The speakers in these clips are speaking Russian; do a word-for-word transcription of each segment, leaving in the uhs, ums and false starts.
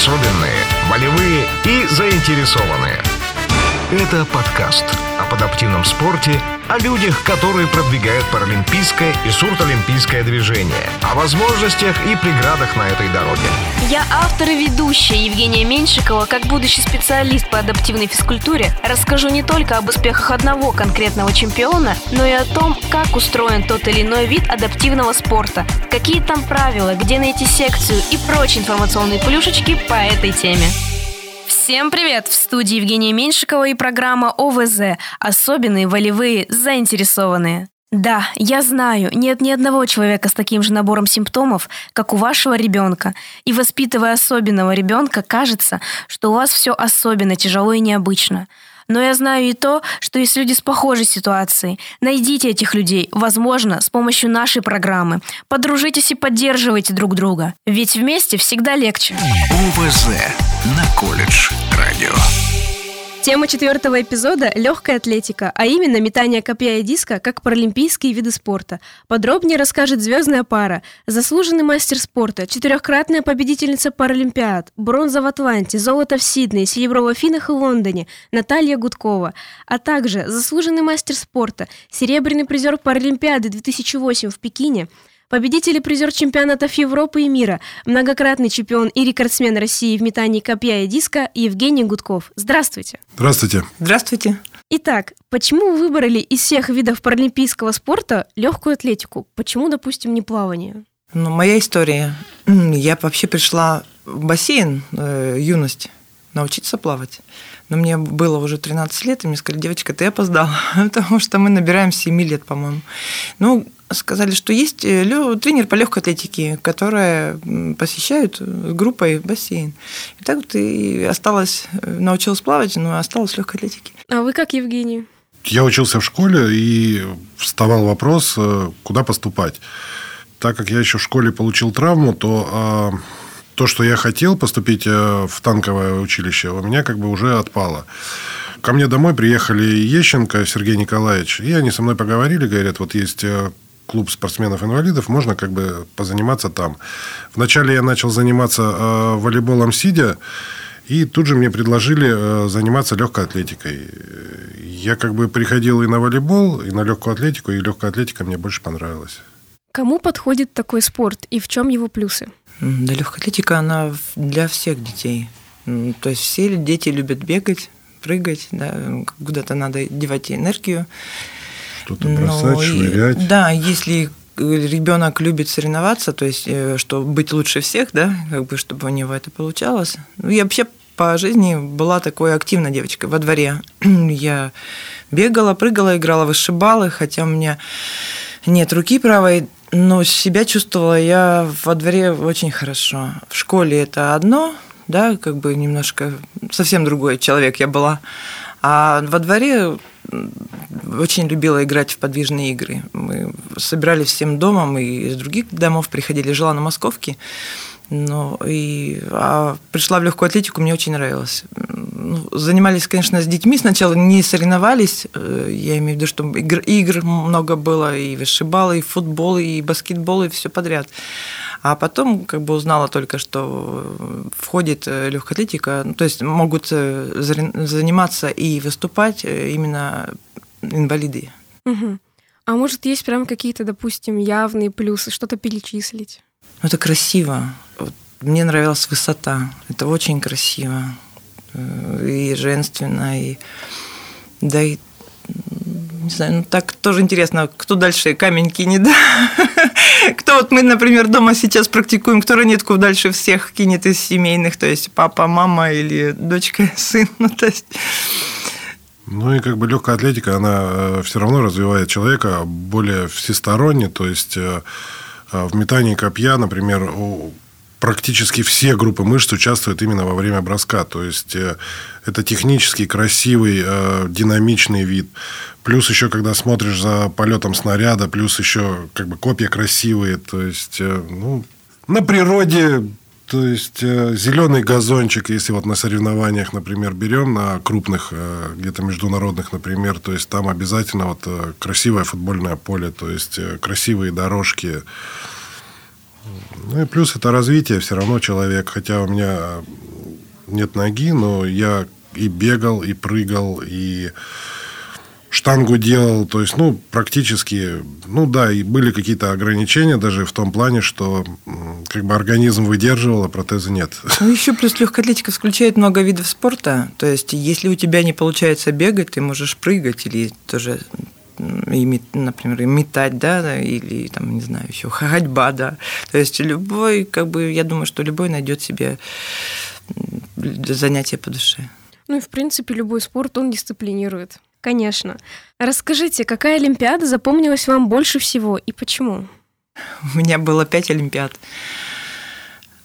особенные, волевые и заинтересованные. Это подкаст о адаптивном спорте, о людях, которые продвигают паралимпийское и сурдолимпийское движение, о возможностях и преградах на этой дороге. Я автор и ведущая Евгения Меньшикова, как будущий специалист по адаптивной физкультуре, расскажу не только об успехах одного конкретного чемпиона, но и о том, как устроен тот или иной вид адаптивного спорта, какие там правила, где найти секцию и прочие информационные плюшечки по этой теме. Всем привет! В студии Евгения Меньшикова и программа ОВЗ. Особенные, волевые, заинтересованные. Да, я знаю, нет ни одного человека с таким же набором симптомов, как у вашего ребенка. И воспитывая особенного ребенка, кажется, что у вас все особенно тяжело и необычно. Но я знаю и то, что есть люди с похожей ситуацией. Найдите этих людей, возможно, с помощью нашей программы. Подружитесь и поддерживайте друг друга. Ведь вместе всегда легче. ОВЗ на Колледж Радио. Тема четвертого эпизода – легкая атлетика, а именно метание копья и диска как паралимпийские виды спорта. Подробнее расскажет звездная пара, заслуженный мастер спорта, четырехкратная победительница паралимпиад, бронза в Атланте, золото в Сиднее, серебро в Афинах и Лондоне Наталья Гудкова, а также заслуженный мастер спорта, серебряный призер паралимпиады две тысячи восьмого в Пекине, победитель и призер чемпионатов Европы и мира, многократный чемпион и рекордсмен России в метании копья и диска Евгений Гудков. Здравствуйте. Здравствуйте. Здравствуйте. Итак, почему вы выбрали из всех видов паралимпийского спорта легкую атлетику? Почему, допустим, не плавание? Ну, моя история. Я вообще пришла в бассейн, э, юность, научиться плавать. Но мне было уже тринадцать лет, и мне сказали: девочка, ты опоздала, потому что мы набираем семь лет, по-моему. Ну, сказали, что есть тренер по легкой атлетике, которая посещает с группой бассейн. И так вот и осталась, научилась плавать, но осталась в легкой атлетике. А вы как, Евгений? Я учился в школе, и вставал вопрос, куда поступать. Так как я еще в школе получил травму, то то, что я хотел поступить в танковое училище, у меня как бы уже отпало. Ко мне домой приехали Ещенко Сергей Николаевич, и они со мной поговорили, говорят, вот есть клуб спортсменов-инвалидов, можно как бы позаниматься там. Вначале я начал заниматься э, волейболом сидя, и тут же мне предложили э, заниматься легкой атлетикой. Я как бы приходил и на волейбол, и на легкую атлетику, и легкая атлетика мне больше понравилась. Кому подходит такой спорт и в чем его плюсы? Да, легкая атлетика, она для всех детей. То есть все дети любят бегать, прыгать, да, куда-то надо девать энергию. Что-то бросать, ну, швырять. Да, если ребенок любит соревноваться, то есть, чтобы быть лучше всех, да, как бы, чтобы у него это получалось. Ну, я вообще по жизни была такой активной девочкой во дворе. Я бегала, прыгала, играла в вышибалы, хотя у меня нет руки правой, но себя чувствовала я во дворе очень хорошо. В школе это одно, да, как бы немножко совсем другой человек я была. А во дворе очень любила играть в подвижные игры. Мы собирались всем домом, и из других домов приходили. Жила на Московке, но и а пришла в легкую атлетику, мне очень нравилось. Занимались, конечно, с детьми сначала, не соревновались. Я имею в виду, что игр, игр много было, и вышибалы, и футбол, и баскетбол, и все подряд. А потом как бы узнала только, что входит легкая атлетика, то есть могут заниматься и выступать именно инвалиды. Угу. А может, есть прям какие-то, допустим, явные плюсы, что-то перечислить? Это красиво. Мне нравилась высота. Это очень красиво. И женственно, и да, и не знаю, ну так тоже интересно, кто дальше камень кинет. Кто вот мы, например, дома сейчас практикуем, кто ранетку дальше всех кинет из семейных, то есть папа, мама или дочка, сын, ну то есть. Ну и как бы легкая атлетика, она все равно развивает человека более всесторонне, то есть в метании копья, например, практически все группы мышц участвуют именно во время броска. То есть, это технический, красивый, динамичный вид. Плюс еще, когда смотришь за полетом снаряда, плюс еще как бы копья красивые. То есть, ну, на природе, то есть, зеленый газончик, если вот на соревнованиях, например, берем, на крупных, где-то международных, например, то есть, там обязательно вот красивое футбольное поле, то есть, красивые дорожки. Ну и плюс это развитие все равно человека. Хотя у меня нет ноги, но я и бегал, и прыгал, и штангу делал. То есть, ну, практически, ну да, и были какие-то ограничения даже в том плане, что как бы организм выдерживал, а протеза нет. Ну, еще плюс легкая атлетика включает много видов спорта. То есть, если у тебя не получается бегать, ты можешь прыгать или тоже... И, например, метать, да, или там, не знаю, еще ходьба, да. То есть любой, как бы, я думаю, что любой найдет себе занятие по душе. Ну и в принципе любой спорт он дисциплинирует, конечно. Расскажите, какая олимпиада запомнилась вам больше всего и почему? У меня было пять олимпиад.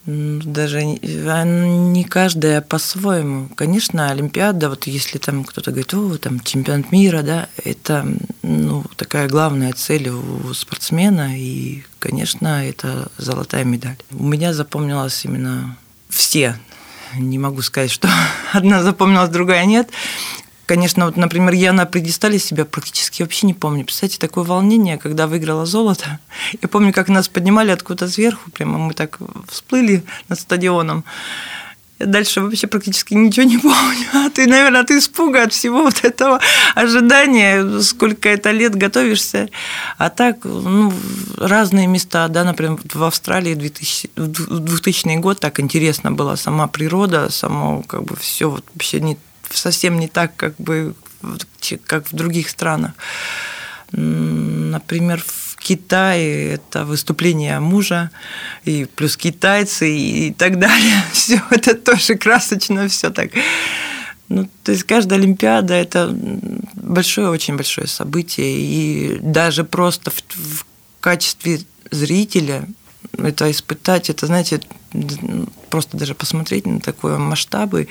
Даже не каждая по-своему. Конечно, Олимпиада, вот если там кто-то говорит, о, там чемпионат мира, да, это, ну, такая главная цель у спортсмена, и, конечно, это золотая медаль. У меня запомнилось именно все. Не могу сказать, что одна запомнилась, другая нет. Конечно, вот, например, я на пьедестале себя практически вообще не помню. Представляете, такое волнение, когда выиграла золото. Я помню, как нас поднимали откуда-то сверху, прямо мы так всплыли над стадионом. Я дальше вообще практически ничего не помню. А ты, наверное, от испуга, от всего вот этого ожидания, сколько это лет готовишься. А так, ну, разные места, да, например, в Австралии двухтысячный год так интересно была сама природа, само как бы все вот, вообще не совсем не так, как бы, как в других странах. Например, в Китае это выступление мужа, и плюс китайцы, и так далее. Все это тоже красочно, все так. Ну, то есть каждая Олимпиада – это большое, очень большое событие. И даже просто в, в качестве зрителя это испытать, это, знаете, просто даже посмотреть на такие масштабы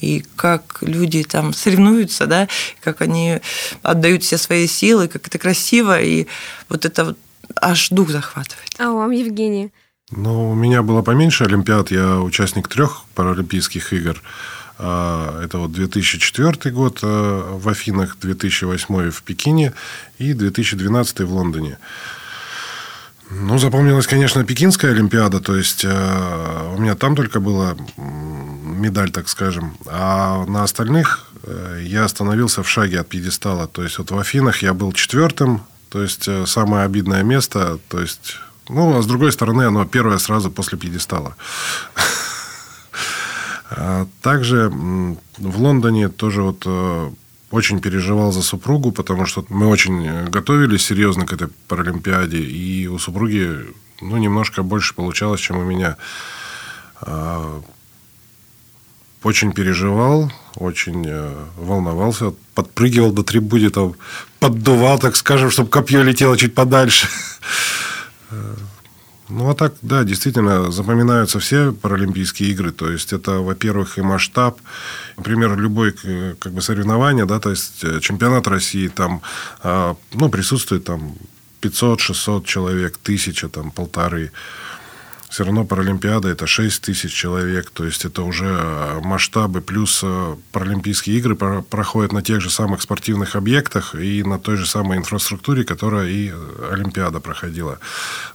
и как люди там соревнуются, да, как они отдают все свои силы, как это красиво, и вот это вот аж дух захватывает. А вам, Евгений? Ну, у меня было поменьше олимпиад, я участник трех паралимпийских игр. Это вот две тысячи четвёртый год в Афинах, две тысячи восьмой в Пекине и две тысячи двенадцатый в Лондоне. Ну, запомнилась, конечно, Пекинская Олимпиада, то есть э, у меня там только была медаль, так скажем, а на остальных э, я остановился в шаге от пьедестала, то есть вот в Афинах я был четвертым, то есть э, самое обидное место, то есть, ну, а с другой стороны, оно первое сразу после пьедестала. Также в Лондоне тоже вот... Очень переживал за супругу, потому что мы очень готовились серьезно к этой паралимпиаде. И у супруги, ну, немножко больше получалось, чем у меня. Очень переживал, очень волновался. Подпрыгивал до трибуны, там, поддувал, так скажем, чтобы копье летело чуть подальше. Ну, а так, да, действительно, запоминаются все паралимпийские игры. То есть, это, во-первых, и масштаб. Например, любое, как бы, соревнование, да, то есть, чемпионат России, там, ну, присутствует там пятьсот-шестьсот человек, тысяча, там, полторы. Все равно паралимпиада – это шесть тысяч человек. То есть, это уже масштабы. Плюс паралимпийские игры проходят на тех же самых спортивных объектах и на той же самой инфраструктуре, которая и Олимпиада проходила.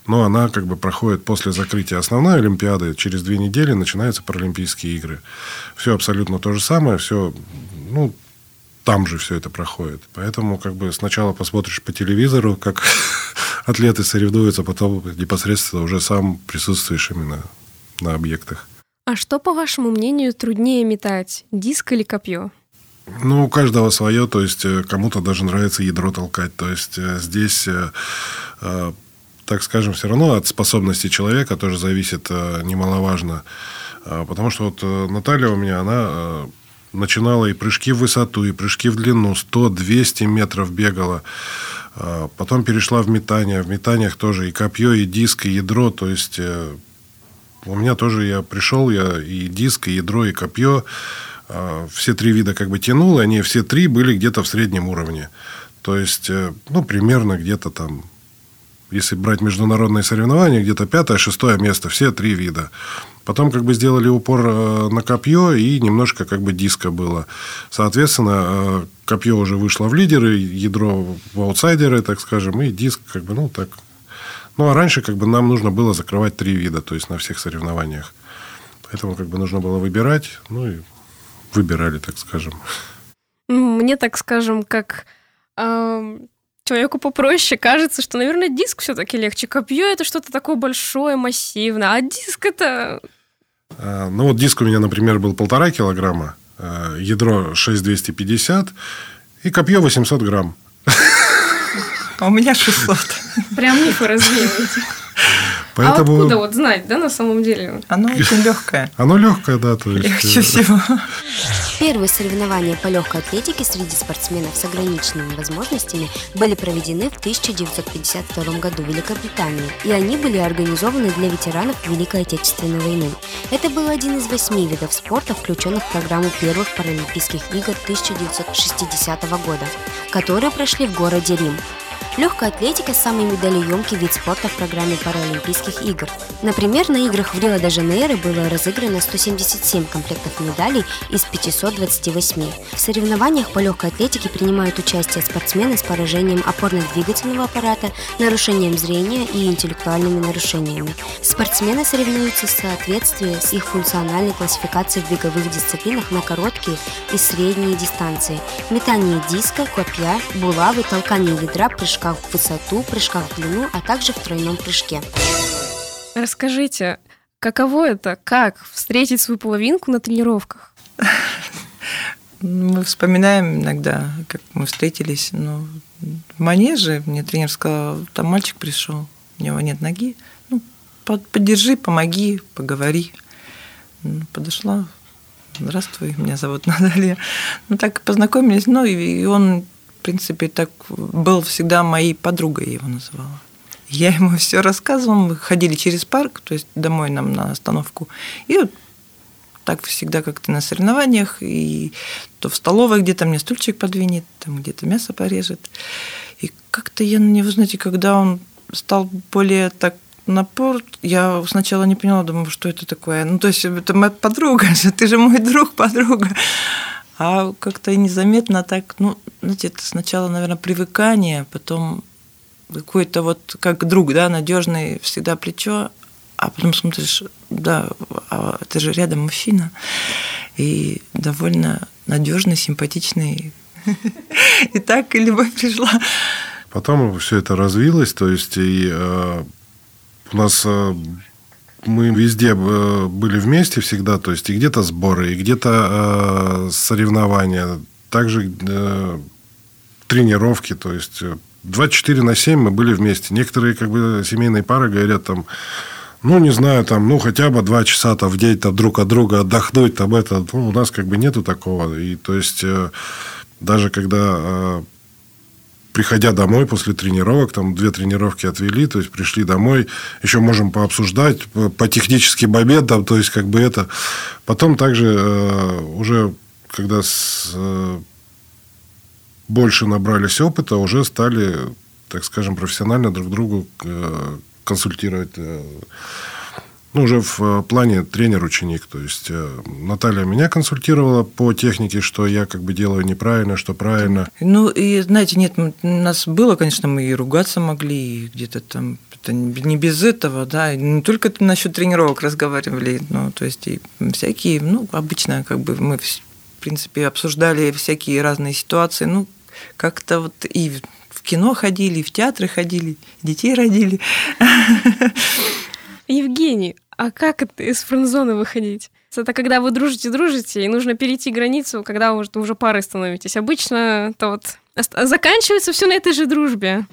Но она как бы проходит после закрытия основной Олимпиады. Через две недели начинаются паралимпийские игры. Все абсолютно то же самое. Все, ну, там же все это проходит. Поэтому как бы сначала посмотришь по телевизору, как... Атлеты соревнуются, потом непосредственно уже сам присутствуешь именно на объектах. А что, по вашему мнению, труднее метать? Диск или копье? Ну, у каждого свое. То есть, кому-то даже нравится ядро толкать. То есть, здесь, так скажем, все равно от способности человека тоже зависит немаловажно. Потому что вот Наталья у меня, она... Начинала и прыжки в высоту, и прыжки в длину. сто-двести метров бегала. Потом перешла в метание. В метаниях тоже и копье, и диск, и ядро. То есть, у меня тоже я пришел, я и диск, и ядро, и копье. Все три вида как бы тянул, и они все три были где-то в среднем уровне. То есть, ну, примерно где-то там... Если брать международные соревнования, где-то пятое, шестое место, все три вида. Потом как бы сделали упор на копье, и немножко как бы диска было. Соответственно, копье уже вышло в лидеры, ядро в аутсайдеры, так скажем, и диск как бы, ну, так. Ну, а раньше как бы нам нужно было закрывать три вида, то есть на всех соревнованиях. Поэтому как бы нужно было выбирать, ну и выбирали, так скажем. Мне, так скажем, как э, человеку попроще кажется, что, наверное, диск все-таки легче. Копье – это что-то такое большое, массивное, а диск – это… Э, ну вот диск у меня, например, был полтора килограмма, э, ядро шесть тысяч двести пятьдесят и копье восемьсот грамм. А у меня шестьсот. Прям мифы развеиваете. Поэтому... А откуда вот знать, да, на самом деле? Оно очень легкое. Оно легкое, да. То есть... Легче всего. Первые соревнования по легкой атлетике среди спортсменов с ограниченными возможностями были проведены в тысяча девятьсот пятьдесят втором году в Великобритании, и они были организованы для ветеранов Великой Отечественной войны. Это был один из восьми видов спорта, включенных в программу первых Паралимпийских игр тысяча девятьсот шестидесятого года, которые прошли в городе Рим. Легкая атлетика – самый медалеемкий вид спорта в программе Паралимпийских игр. Например, на играх в Рио-де-Жанейро было разыграно сто семьдесят семь комплектов медалей из пятисот двадцати восьми. В соревнованиях по легкой атлетике принимают участие спортсмены с поражением опорно-двигательного аппарата, нарушением зрения и интеллектуальными нарушениями. Спортсмены соревнуются в соответствии с их функциональной классификацией в беговых дисциплинах на короткие и средние дистанции – метание диска, копья, булавы, толкание ядра, прыжка в высоту, прыжках в длину, а также в тройном прыжке. Расскажите, каково это, как встретить свою половинку на тренировках? Мы вспоминаем иногда, как мы встретились, но в манеже мне тренер сказал, там мальчик пришел, у него нет ноги, ну, поддержи, помоги, поговори. Подошла, здравствуй, меня зовут Наталья. Ну, так познакомились, ну, и он... В принципе, так был всегда моей подругой, я его называла. Я ему все рассказывала, мы ходили через парк, то есть домой нам на остановку. И вот так всегда как-то на соревнованиях, и то в столовой где-то мне стульчик подвинет, там где-то мясо порежет. И как-то я на него, знаете, когда он стал более так напор, я сначала не поняла, думаю, что это такое. Ну, то есть это моя подруга, ты же мой друг, подруга. А как-то незаметно так, ну, знаете, это сначала, наверное, привыкание, потом какой-то вот как друг, да, надежный всегда плечо, а потом смотришь, да, а ты же рядом мужчина и довольно надежный, симпатичный. И так и любовь пришла. Потом все это развилось, то есть и у нас... Мы везде были вместе всегда, то есть и где-то сборы, и где-то э, соревнования, также э, тренировки, то есть двадцать четыре на семь мы были вместе. Некоторые как бы семейные пары говорят там, ну не знаю, там, ну хотя бы два часа там в день там, друг от друга отдохнуть, там это, ну, у нас как бы нету такого. И то есть э, даже когда э, приходя домой после тренировок, там две тренировки отвели, то есть пришли домой, еще можем пообсуждать по техническим моментам, то есть как бы это. Потом также э, уже, когда с, э, больше набрались опыта, уже стали, так скажем, профессионально друг другу э, консультировать. Э, ну, уже в плане тренер-ученик. То есть Наталья меня консультировала по технике, что я как бы делаю неправильно, что правильно. Ну, и знаете, нет, у нас было, конечно, мы и ругаться могли, и где-то там, это не без этого, да, и не только насчет тренировок разговаривали, ну, то есть и всякие, ну, обычно как бы мы, в принципе, обсуждали всякие разные ситуации, ну, как-то вот и в кино ходили, и в театры ходили, детей родили. Евгений, а как это из френд-зоны выходить? Это когда вы дружите-дружите, и нужно перейти границу, когда уже, уже парой становитесь. Обычно это вот заканчивается все на этой же дружбе.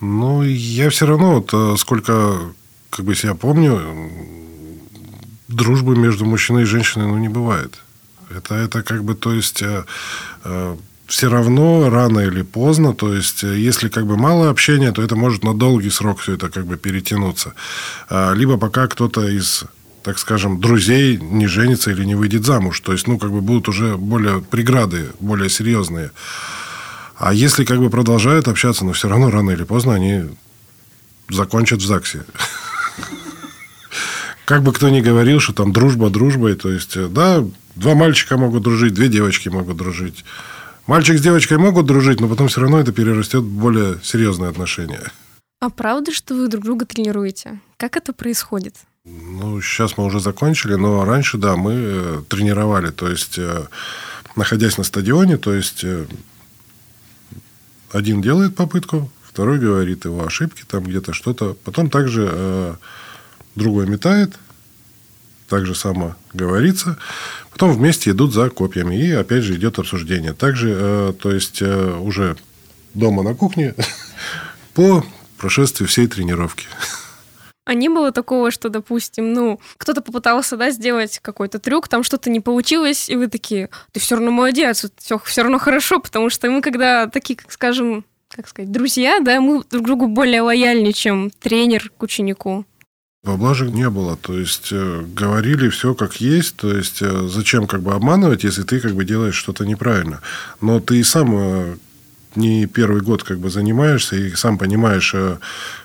Ну, я все равно, вот, сколько как бы себя помню, дружбы между мужчиной и женщиной ну, не бывает. Это, это как бы, то есть... Все равно рано или поздно, то есть если как бы мало общения, то это может на долгий срок все это как бы перетянуться. Либо пока кто-то из, так скажем, друзей не женится или не выйдет замуж, то есть ну как бы будут уже более преграды, более серьезные. А если как бы продолжают общаться, но все равно рано или поздно они закончат в ЗАГСе. Как бы кто ни говорил, что там дружба дружбой, то есть да, два мальчика могут дружить, две девочки могут дружить. Мальчик с девочкой могут дружить, но потом все равно это перерастет в более серьезные отношения. А правда, что вы друг друга тренируете? Как это происходит? Ну, сейчас мы уже закончили, но раньше, да, мы тренировали, то есть, находясь на стадионе, то есть, один делает попытку, второй говорит его ошибки, там где-то что-то, потом также другой метает, также само говорится, потом вместе идут за копьями, и опять же идет обсуждение. Также, то есть, уже дома на кухне по прошествии всей тренировки. А не было такого, что, допустим, ну, кто-то попытался, да, сделать какой-то трюк, там что-то не получилось, и вы такие, ты все равно молодец, все, все равно хорошо, потому что мы, когда такие, как скажем, как сказать, друзья, да, мы друг другу более лояльны, чем тренер к ученику. Поблажек не было, то есть, говорили все как есть, то есть, зачем как бы обманывать, если ты как бы делаешь что-то неправильно. Но ты и сам... не первый год как бы занимаешься и сам понимаешь,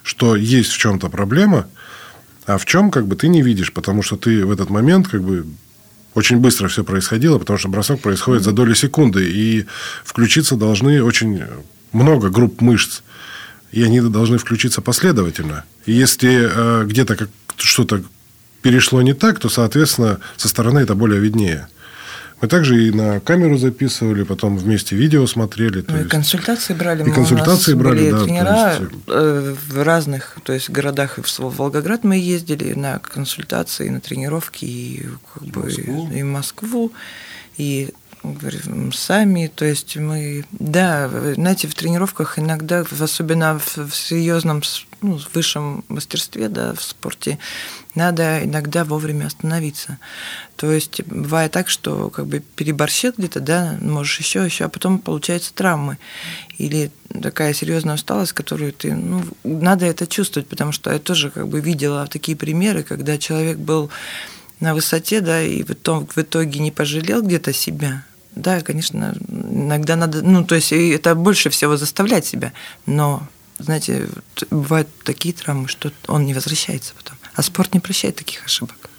что есть в чем-то проблема, а в чем как бы ты не видишь, потому что ты в этот момент как бы очень быстро все происходило, потому что бросок происходит за доли секунды, и включиться должны очень много групп мышц, и они должны включиться последовательно. И если э, где-то как, что-то перешло не так, то, соответственно, со стороны это более виднее. Мы также и на камеру записывали, потом вместе видео смотрели. То и есть... консультации брали. И консультации брали, да. Тренера есть... в разных, то есть, городах. В Волгоград мы ездили на консультации, на тренировки, и, как бы, Москву. и в Москву, и сами. То есть, мы... Да, знаете, в тренировках иногда, особенно в серьезном, ну, в высшем мастерстве, да, в спорте, надо иногда вовремя остановиться. То есть бывает так, что как бы переборщил где-то, да, можешь еще, еще, а потом получаются травмы. Или такая серьезная усталость, которую ты, ну, надо это чувствовать, потому что я тоже как бы видела такие примеры, когда человек был на высоте, да, и потом в итоге не пожалел где-то себя. Да, конечно, иногда надо, ну, то есть это больше всего заставлять себя, но... Знаете, бывают такие травмы, что он не возвращается потом. А спорт не прощает таких ошибок.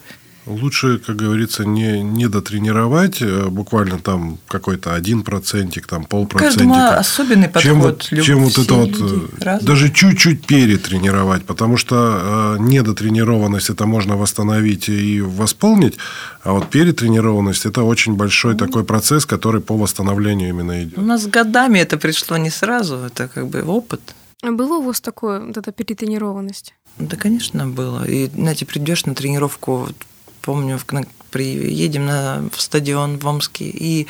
Лучше, как говорится, не, не дотренировать буквально там какой-то один процентик, там полпроцентика. Каждому особенный подход. Чем, чем вот это вот разные. Даже чуть-чуть перетренировать, потому что недотренированность это можно восстановить и восполнить, а вот перетренированность это очень большой такой процесс, который по восстановлению именно идет. У нас годами это пришло не сразу, это как бы опыт. А было у вас такое, вот эта перетренированность? Да, конечно, было. И, знаете, придешь на тренировку, помню, приедем на стадион в Омске, и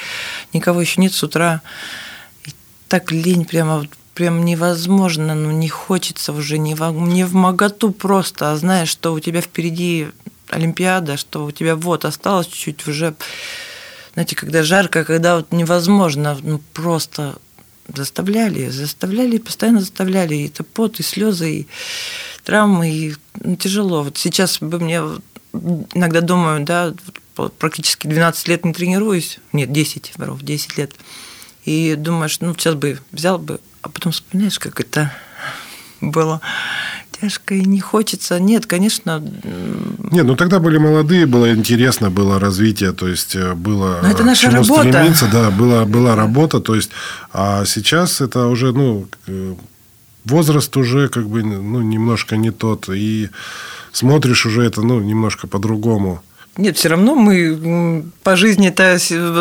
никого еще нет с утра. И так лень, прямо, прям невозможно, ну, не хочется уже, не в, не в моготу просто, а знаешь, что у тебя впереди Олимпиада, что у тебя вот осталось чуть-чуть уже, знаете, когда жарко, когда вот невозможно, ну, просто... Заставляли, заставляли, постоянно заставляли. И это пот, и слезы, и травмы, и ну, тяжело. Вот сейчас бы мне иногда думаю, да, практически двенадцать лет не тренируюсь. Нет, десять, десять лет. И думаешь, ну, сейчас бы взял бы, а потом вспоминаешь, как это было тяжко и не хочется. Нет, конечно... Нет, ну тогда были молодые, было интересно, было развитие, то есть, было... Но это наша к чему работа. Стремиться, да, была, была работа, то есть, а сейчас это уже, ну, возраст уже как бы, ну, немножко не тот, и смотришь уже это, ну, немножко по-другому. Нет, все равно мы по жизни-то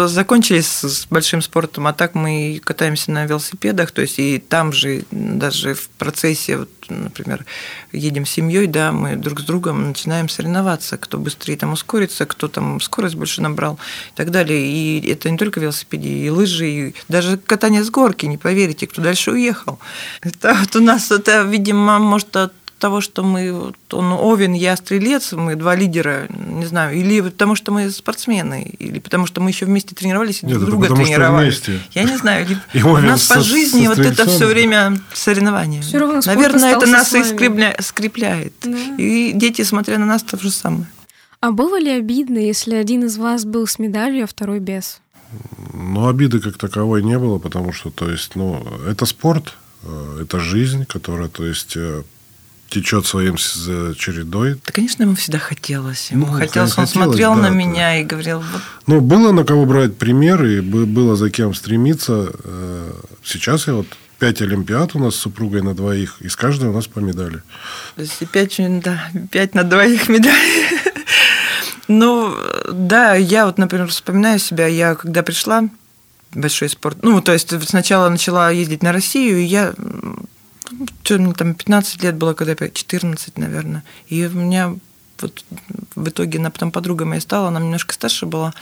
закончились с большим спортом, а так мы катаемся на велосипедах, то есть и там же даже в процессе, вот, например, едем с семьей, да, мы друг с другом начинаем соревноваться, кто быстрее там ускорится, кто там скорость больше набрал и так далее. И это не только велосипеды, и лыжи, и даже катание с горки, не поверите, кто дальше уехал. Это вот у нас это, видимо, может от того, что мы, он Овен, я стрелец, мы два лидера, не знаю, или потому что мы спортсмены, или потому что мы еще вместе тренировались и друг друга тренировались. Я не знаю, у нас по жизни вот это все время соревнования. Наверное, это нас и скрепляет. И дети, смотря на нас, то же самое. А было ли обидно, если один из вас был с медалью, а второй без? Ну, обиды как таковой не было, потому что, то есть, ну, это спорт, это жизнь, которая, то есть, течет своим чередой. Да, конечно, ему всегда хотелось. Ему ну, хотелось, он хотелось, смотрел да, на меня да. и говорил... Вот. Ну, было на кого брать примеры, было за кем стремиться. Сейчас я вот пять олимпиад у нас с супругой на двоих, и с каждой у нас по медали. То есть пять, да, пять на двоих медалей. Ну, да, я вот, например, вспоминаю себя, я когда пришла в большой спорт, ну, то есть сначала начала ездить на Россию, и я... Что, мне там пятнадцать лет было, когда я четырнадцать, наверное. И у меня вот в итоге она потом подруга моя стала, она немножко старше была,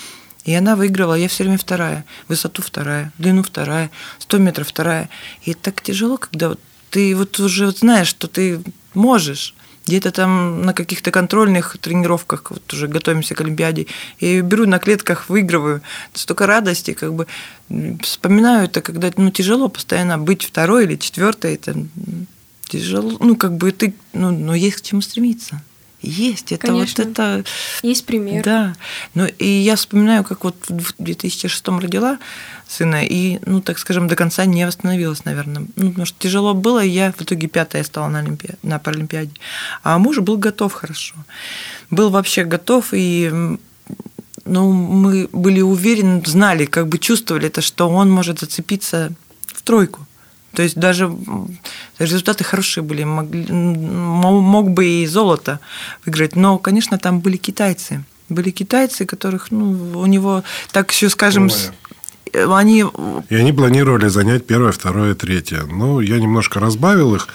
и она выигрывала. Я все время вторая. Высоту вторая, длину вторая, сто метров вторая. И так тяжело, когда вот ты вот уже вот знаешь, что ты можешь. Где-то там на каких-то контрольных тренировках, вот уже готовимся к Олимпиаде, я ее беру на клетках, выигрываю. Столько радости, как бы вспоминаю это, когда ну, тяжело постоянно быть второй или четвертой, это тяжело, ну, как бы ты, ну, но есть к чему стремиться. Есть, это конечно. Вот это... Есть пример. Да, ну, и я вспоминаю, как вот в две тысячи шестом родила сына, и, ну, так скажем, до конца не восстановилась, наверное. Ну, потому что тяжело было, и я в итоге пятая стала на, Олимпи... на Паралимпиаде. А муж был готов хорошо. Был вообще готов, и... Ну, мы были уверены, знали, как бы чувствовали это, что он может зацепиться в тройку. То есть даже результаты хорошие были, могли, мог бы и золото выиграть. Но, конечно, там были китайцы. Были китайцы, которых, ну, у него, так еще скажем, Ой. они... И они планировали занять первое, второе, третье. Ну, я немножко разбавил их.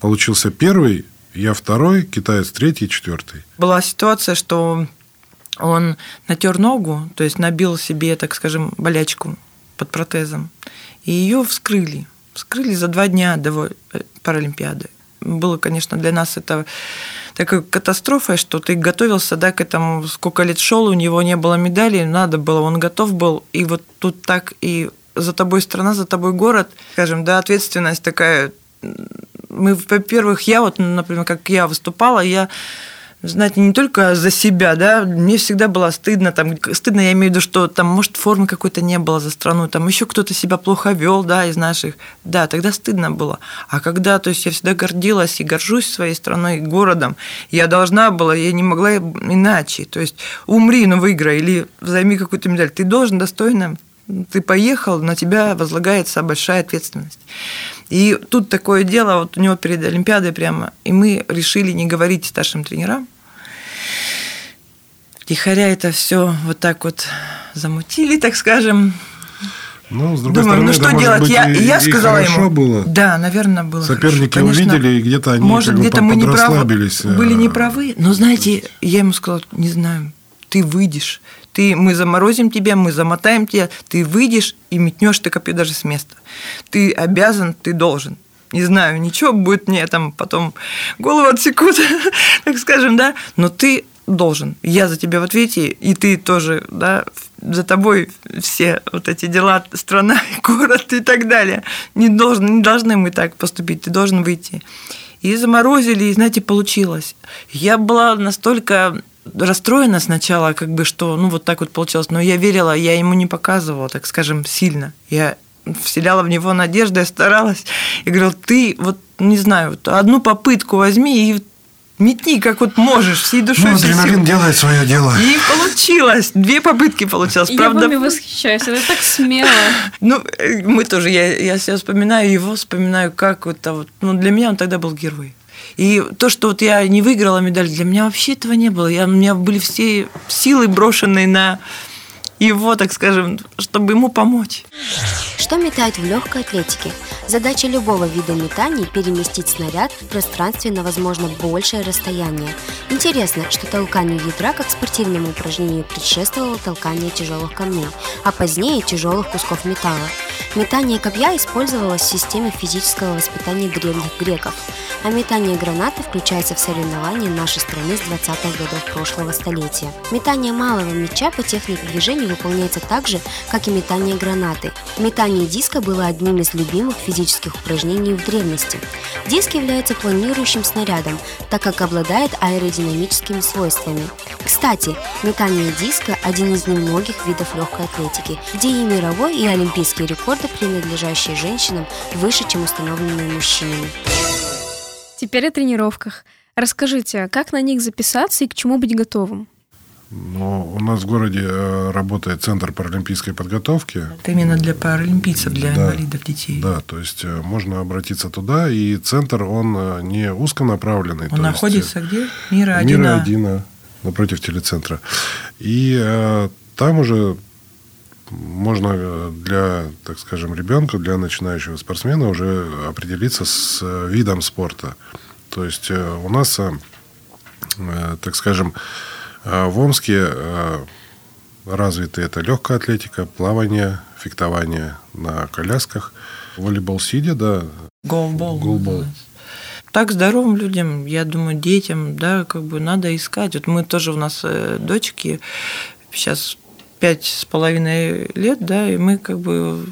Получился первый, я второй, китаец третий, четвертый. Была ситуация, что он натер ногу, то есть набил себе, так скажем, болячку под протезом. И ее вскрыли. Вскрыли за два дня до Паралимпиады. Было, конечно, для нас это такой катастрофой, что ты готовился, да, к этому, сколько лет шел, у него не было медалей, надо было, он готов был. И вот тут так и за тобой страна, за тобой город, скажем, да, ответственность такая. Мы, во-первых, я вот, например, как я выступала, я... Знаете, не только за себя, да, мне всегда было стыдно, там, стыдно, я имею в виду, что там, может, формы какой-то не было за страну, там еще кто-то себя плохо вел, да, из наших, да, тогда стыдно было. А когда, то есть, я всегда гордилась и горжусь своей страной, городом, я должна была, я не могла иначе, то есть, умри, но выиграй, или займи какую-то медаль, ты должен достойно, ты поехал, на тебя возлагается большая ответственность. И тут такое дело, вот у него перед Олимпиадой прямо, и мы решили не говорить старшим тренерам. Тихоря это все вот так вот замутили, так скажем. Ну, с другой Думаю, стороны, ну, что делать? Я, и, я и сказала ему. Было. Да, наверное, было. Соперники хорошо. Конечно, увидели, и где-то они может, как где-то мы подрасслабились. Не правы, были неправы, но, знаете, я ему сказала, не знаю, ты выйдешь, ты, мы заморозим тебя, мы замотаем тебя, ты выйдешь и метнешь ты копье даже с места. Ты обязан, ты должен. Не знаю, ничего будет мне там потом голову отсекут, так скажем, да, но ты должен. Я за тебя в ответе, и ты тоже, да, за тобой все вот эти дела, страна, город и так далее. Не должен, не должны мы так поступить, ты должен выйти. И заморозили, и, знаете, получилось. Я была настолько... расстроена сначала, как бы, что, ну, вот так вот получилось. Но я верила, я ему не показывала, так скажем, сильно. Я вселяла в него надежду, я старалась. И говорила, ты, вот, не знаю, вот одну попытку возьми и метни, как вот можешь, всей душой. Ну, адреналин делает свое дело. И получилось. Две попытки получилось. Я правда... вами восхищаюсь, это так смело. Ну, мы тоже, я, я себя вспоминаю, его вспоминаю, как это вот... Ну, для меня он тогда был герой. И то, что вот я не выиграла медаль, для меня вообще этого не было. Я, у меня были все силы брошенные на его, так скажем, чтобы ему помочь. Что метают в легкой атлетике? Задача любого вида метаний – переместить снаряд в пространстве на, возможно, большее расстояние. Интересно, что толканию ядра как спортивному упражнению предшествовало толкание тяжелых камней, а позднее – тяжелых кусков металла. Метание копья использовалось в системе физического воспитания древних греков, а метание гранаты включается в соревнования нашей страны с двадцатых годов прошлого столетия. Метание малого мяча по технике движения выполняется так же, как и метание гранаты. Метание диска было одним из любимых физических упражнений в древности. Диск является планирующим снарядом, так как обладает аэродинамическими свойствами. Кстати, метание диска – один из немногих видов легкой атлетики, где и мировой, и олимпийские рекорды, принадлежащие женщинам, выше, чем установленные мужчинами. Теперь о тренировках. Расскажите, как на них записаться и к чему быть готовым? Но у нас в городе работает центр паралимпийской подготовки. Это именно для паралимпийцев, для да, инвалидов, детей. Да, то есть можно обратиться туда, и центр, он не узконаправленный. Он находится есть, где? Мира один. Мира один, напротив телецентра. И э, там уже можно для, так скажем, ребенка, для начинающего спортсмена уже определиться с видом спорта. То есть э, у нас, э, так скажем, в Омске развиты это легкая атлетика, плавание, фехтование на колясках, волейбол сидя, да. Голбол. Голбол. Так здоровым людям, я думаю, детям, да, как бы надо искать. Вот мы тоже, у нас дочки сейчас пять с половиной лет, да, и мы как бы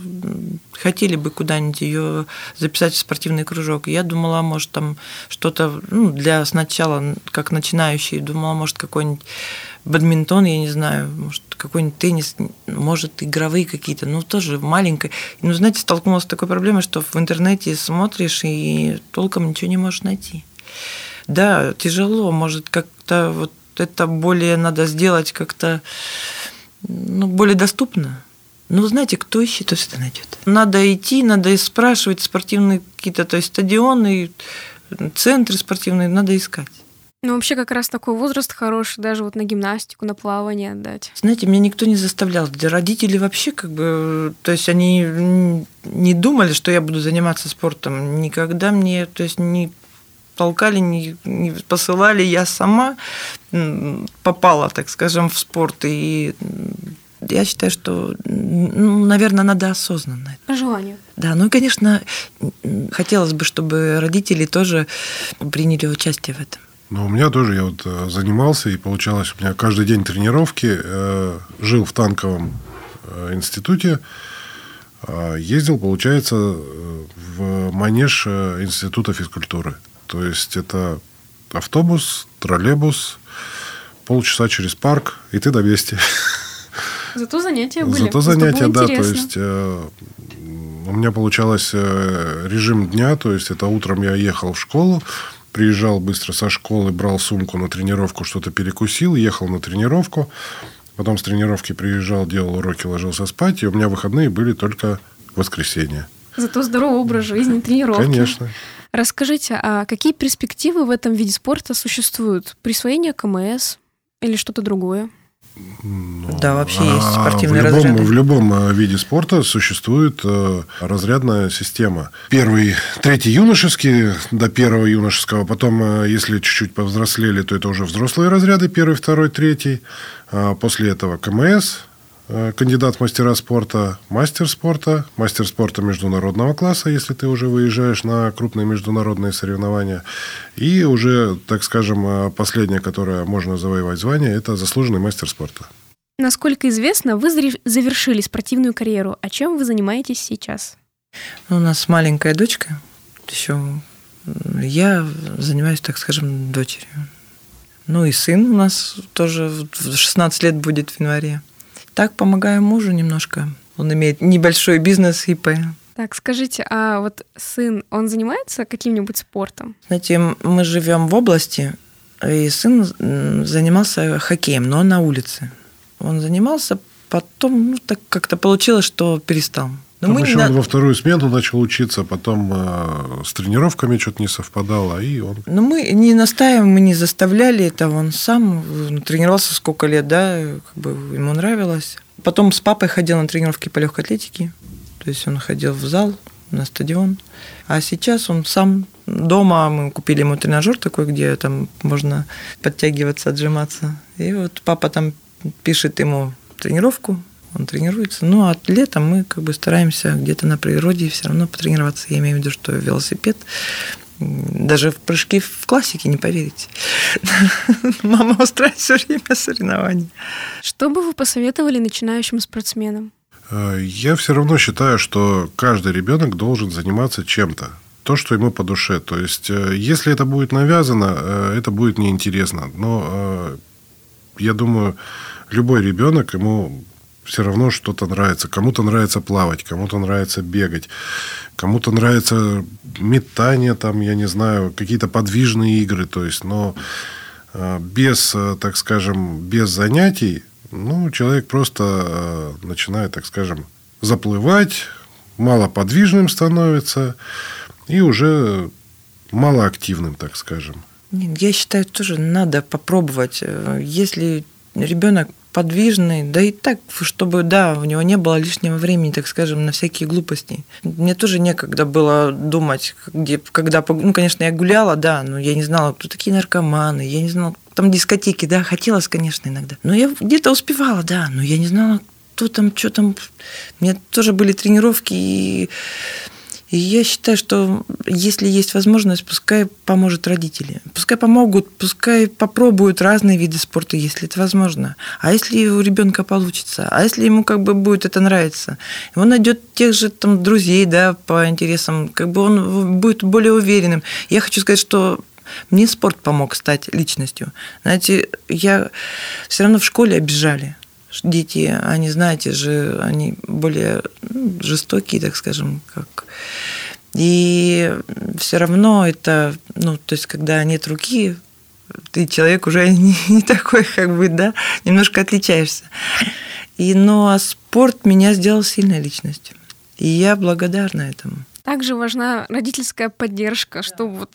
хотели бы куда-нибудь ее записать в спортивный кружок. Я думала, может, там что-то, ну, для сначала, как начинающий, думала, может, какой-нибудь бадминтон, я не знаю, может, какой-нибудь теннис, может, игровые какие-то, ну, тоже маленькая. Ну, знаете, столкнулась с такой проблемой, что в интернете смотришь и толком ничего не можешь найти. Да, тяжело, может, как-то вот это более надо сделать как-то, ну, более доступно. Ну, знаете, кто ищет, то всегда найдет. Надо идти, надо спрашивать спортивные какие-то, то есть стадионы, центры спортивные, надо искать. Ну, вообще, как раз такой возраст хороший, даже вот на гимнастику, на плавание отдать. Знаете, меня никто не заставлял. Родители вообще как бы, то есть они не думали, что я буду заниматься спортом. Никогда мне, то есть не толкали, не, не посылали. Я сама попала, так скажем, в спорт. И я считаю, что, ну, наверное, надо осознанно. По желанию. Да, ну и, конечно, хотелось бы, чтобы родители тоже приняли участие в этом. Ну, у меня тоже, я вот занимался, и получалось, у меня каждый день тренировки. Жил в танковом институте, ездил, получается, в Манеж Института физкультуры. То есть это автобус, троллейбус, полчаса через парк, и ты до вести. Зато занятия были. Зато занятия, да. Интересно. То есть э, у меня получалось э, режим дня, то есть это утром я ехал в школу, приезжал быстро со школы, брал сумку на тренировку, что-то перекусил, ехал на тренировку, потом с тренировки приезжал, делал уроки, ложился спать, и у меня выходные были только в воскресенье. Зато здоровый образ жизни, тренировки. Конечно. Расскажите, а какие перспективы в этом виде спорта существуют? Присвоение КМС или что-то другое? Ну, да, вообще а есть спортивные в любом, разряды. В любом виде спорта существует э, разрядная система. Первый, третий юношеский до первого юношеского. Потом, э, если чуть-чуть повзрослели, то это уже взрослые разряды. Первый, второй, третий. А после этого КМС, э, кандидат в мастера спорта, мастер спорта, мастер спорта международного класса, если ты уже выезжаешь на крупные международные соревнования. И уже, так скажем, последнее, которое можно завоевать звание, это заслуженный мастер спорта. Насколько известно, вы завершили спортивную карьеру. А чем вы занимаетесь сейчас? У нас маленькая дочка. Еще я занимаюсь, так скажем, дочерью. Ну и сын у нас тоже шестнадцать лет будет в январе. Так помогаю мужу немножко. Он имеет небольшой бизнес, ИП. Так, скажите, а вот сын, он занимается каким-нибудь спортом? Знаете, мы живем в области, и сын занимался хоккеем, но на улице. Он занимался, потом, ну, так как-то получилось, что перестал. Но мы еще не... он во вторую смену начал учиться, потом э, с тренировками что-то не совпадало, и он... Но мы не настаиваем, мы не заставляли этого, он сам тренировался сколько лет, да, как бы ему нравилось. Потом с папой ходил на тренировки по легкой атлетике, то есть он ходил в зал, на стадион. А сейчас он сам дома, мы купили ему тренажер такой, где там можно подтягиваться, отжиматься. И вот папа там пишет ему тренировку, он тренируется. Ну, а летом мы как бы стараемся где-то на природе все равно потренироваться. Я имею в виду, что велосипед, даже в прыжки в классике, не поверите. Мама устраивает все время соревнования. Что бы вы посоветовали начинающим спортсменам? Я все равно считаю, что каждый ребенок должен заниматься чем-то. То, что ему по душе. То есть, если это будет навязано, это будет неинтересно. Но... Я думаю, любой ребенок, ему все равно что-то нравится. Кому-то нравится плавать, кому-то нравится бегать, кому-то нравится метание, там, я не знаю, какие-то подвижные игры. То есть, но без, так скажем, без занятий, ну, человек просто начинает, так скажем, заплывать, малоподвижным становится и уже малоактивным, так скажем. Нет, я считаю, тоже надо попробовать. Если ребенок подвижный, да и так, чтобы, да, у него не было лишнего времени, так скажем, на всякие глупости. Мне тоже некогда было думать, где, когда, ну, конечно, я гуляла, да, но я не знала, кто такие наркоманы, я не знала, там дискотеки, да, хотелось, конечно, иногда. Но я где-то успевала, да, но я не знала, кто там, что там. У меня тоже были тренировки, и, и я считаю, что если есть возможность, пускай поможет родители. Пускай помогут, пускай попробуют разные виды спорта, если это возможно. А если у ребенка получится? А если ему как бы будет это нравиться? Он найдет тех же там друзей, да, по интересам, как бы он будет более уверенным. Я хочу сказать, что мне спорт помог стать личностью. Знаете, я все равно в школе обижали. Дети, они, знаете же, они более жестокие, так скажем, как. И все равно это, ну, то есть, когда нет руки, ты человек уже не, не такой, как бы, да, немножко отличаешься. И, ну, а спорт меня сделал сильной личностью. И я благодарна этому. Также важна родительская поддержка, да. Что вот...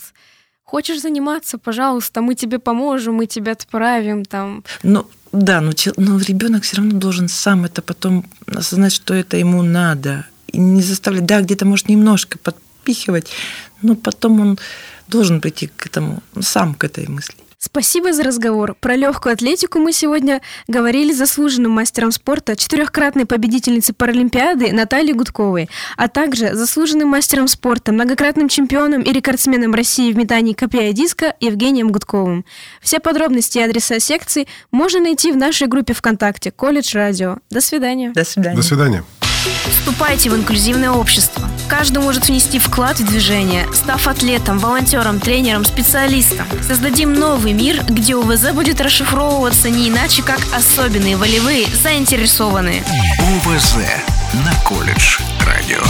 Хочешь заниматься, пожалуйста, мы тебе поможем, мы тебя отправим там. Ну да, но, но ребенок все равно должен сам это потом осознать, что это ему надо. И не заставлять, да, где-то, может, немножко подпихивать, но потом он должен прийти к этому, сам к этой мысли. Спасибо за разговор. Про легкую атлетику мы сегодня говорили с заслуженным мастером спорта, четырехкратной победительницей Паралимпиады Натальей Гудковой, а также заслуженным мастером спорта, многократным чемпионом и рекордсменом России в метании копья и диска Евгением Гудковым. Все подробности и адреса секций можно найти в нашей группе ВКонтакте «Колледж Радио». До свидания. До свидания. До свидания. Вступайте в инклюзивное общество. Каждый может внести вклад в движение, став атлетом, волонтером, тренером, специалистом. Создадим новый мир, где ОВЗ будет расшифровываться не иначе, как особенные, волевые, заинтересованные. ОВЗ на Колледж Радио.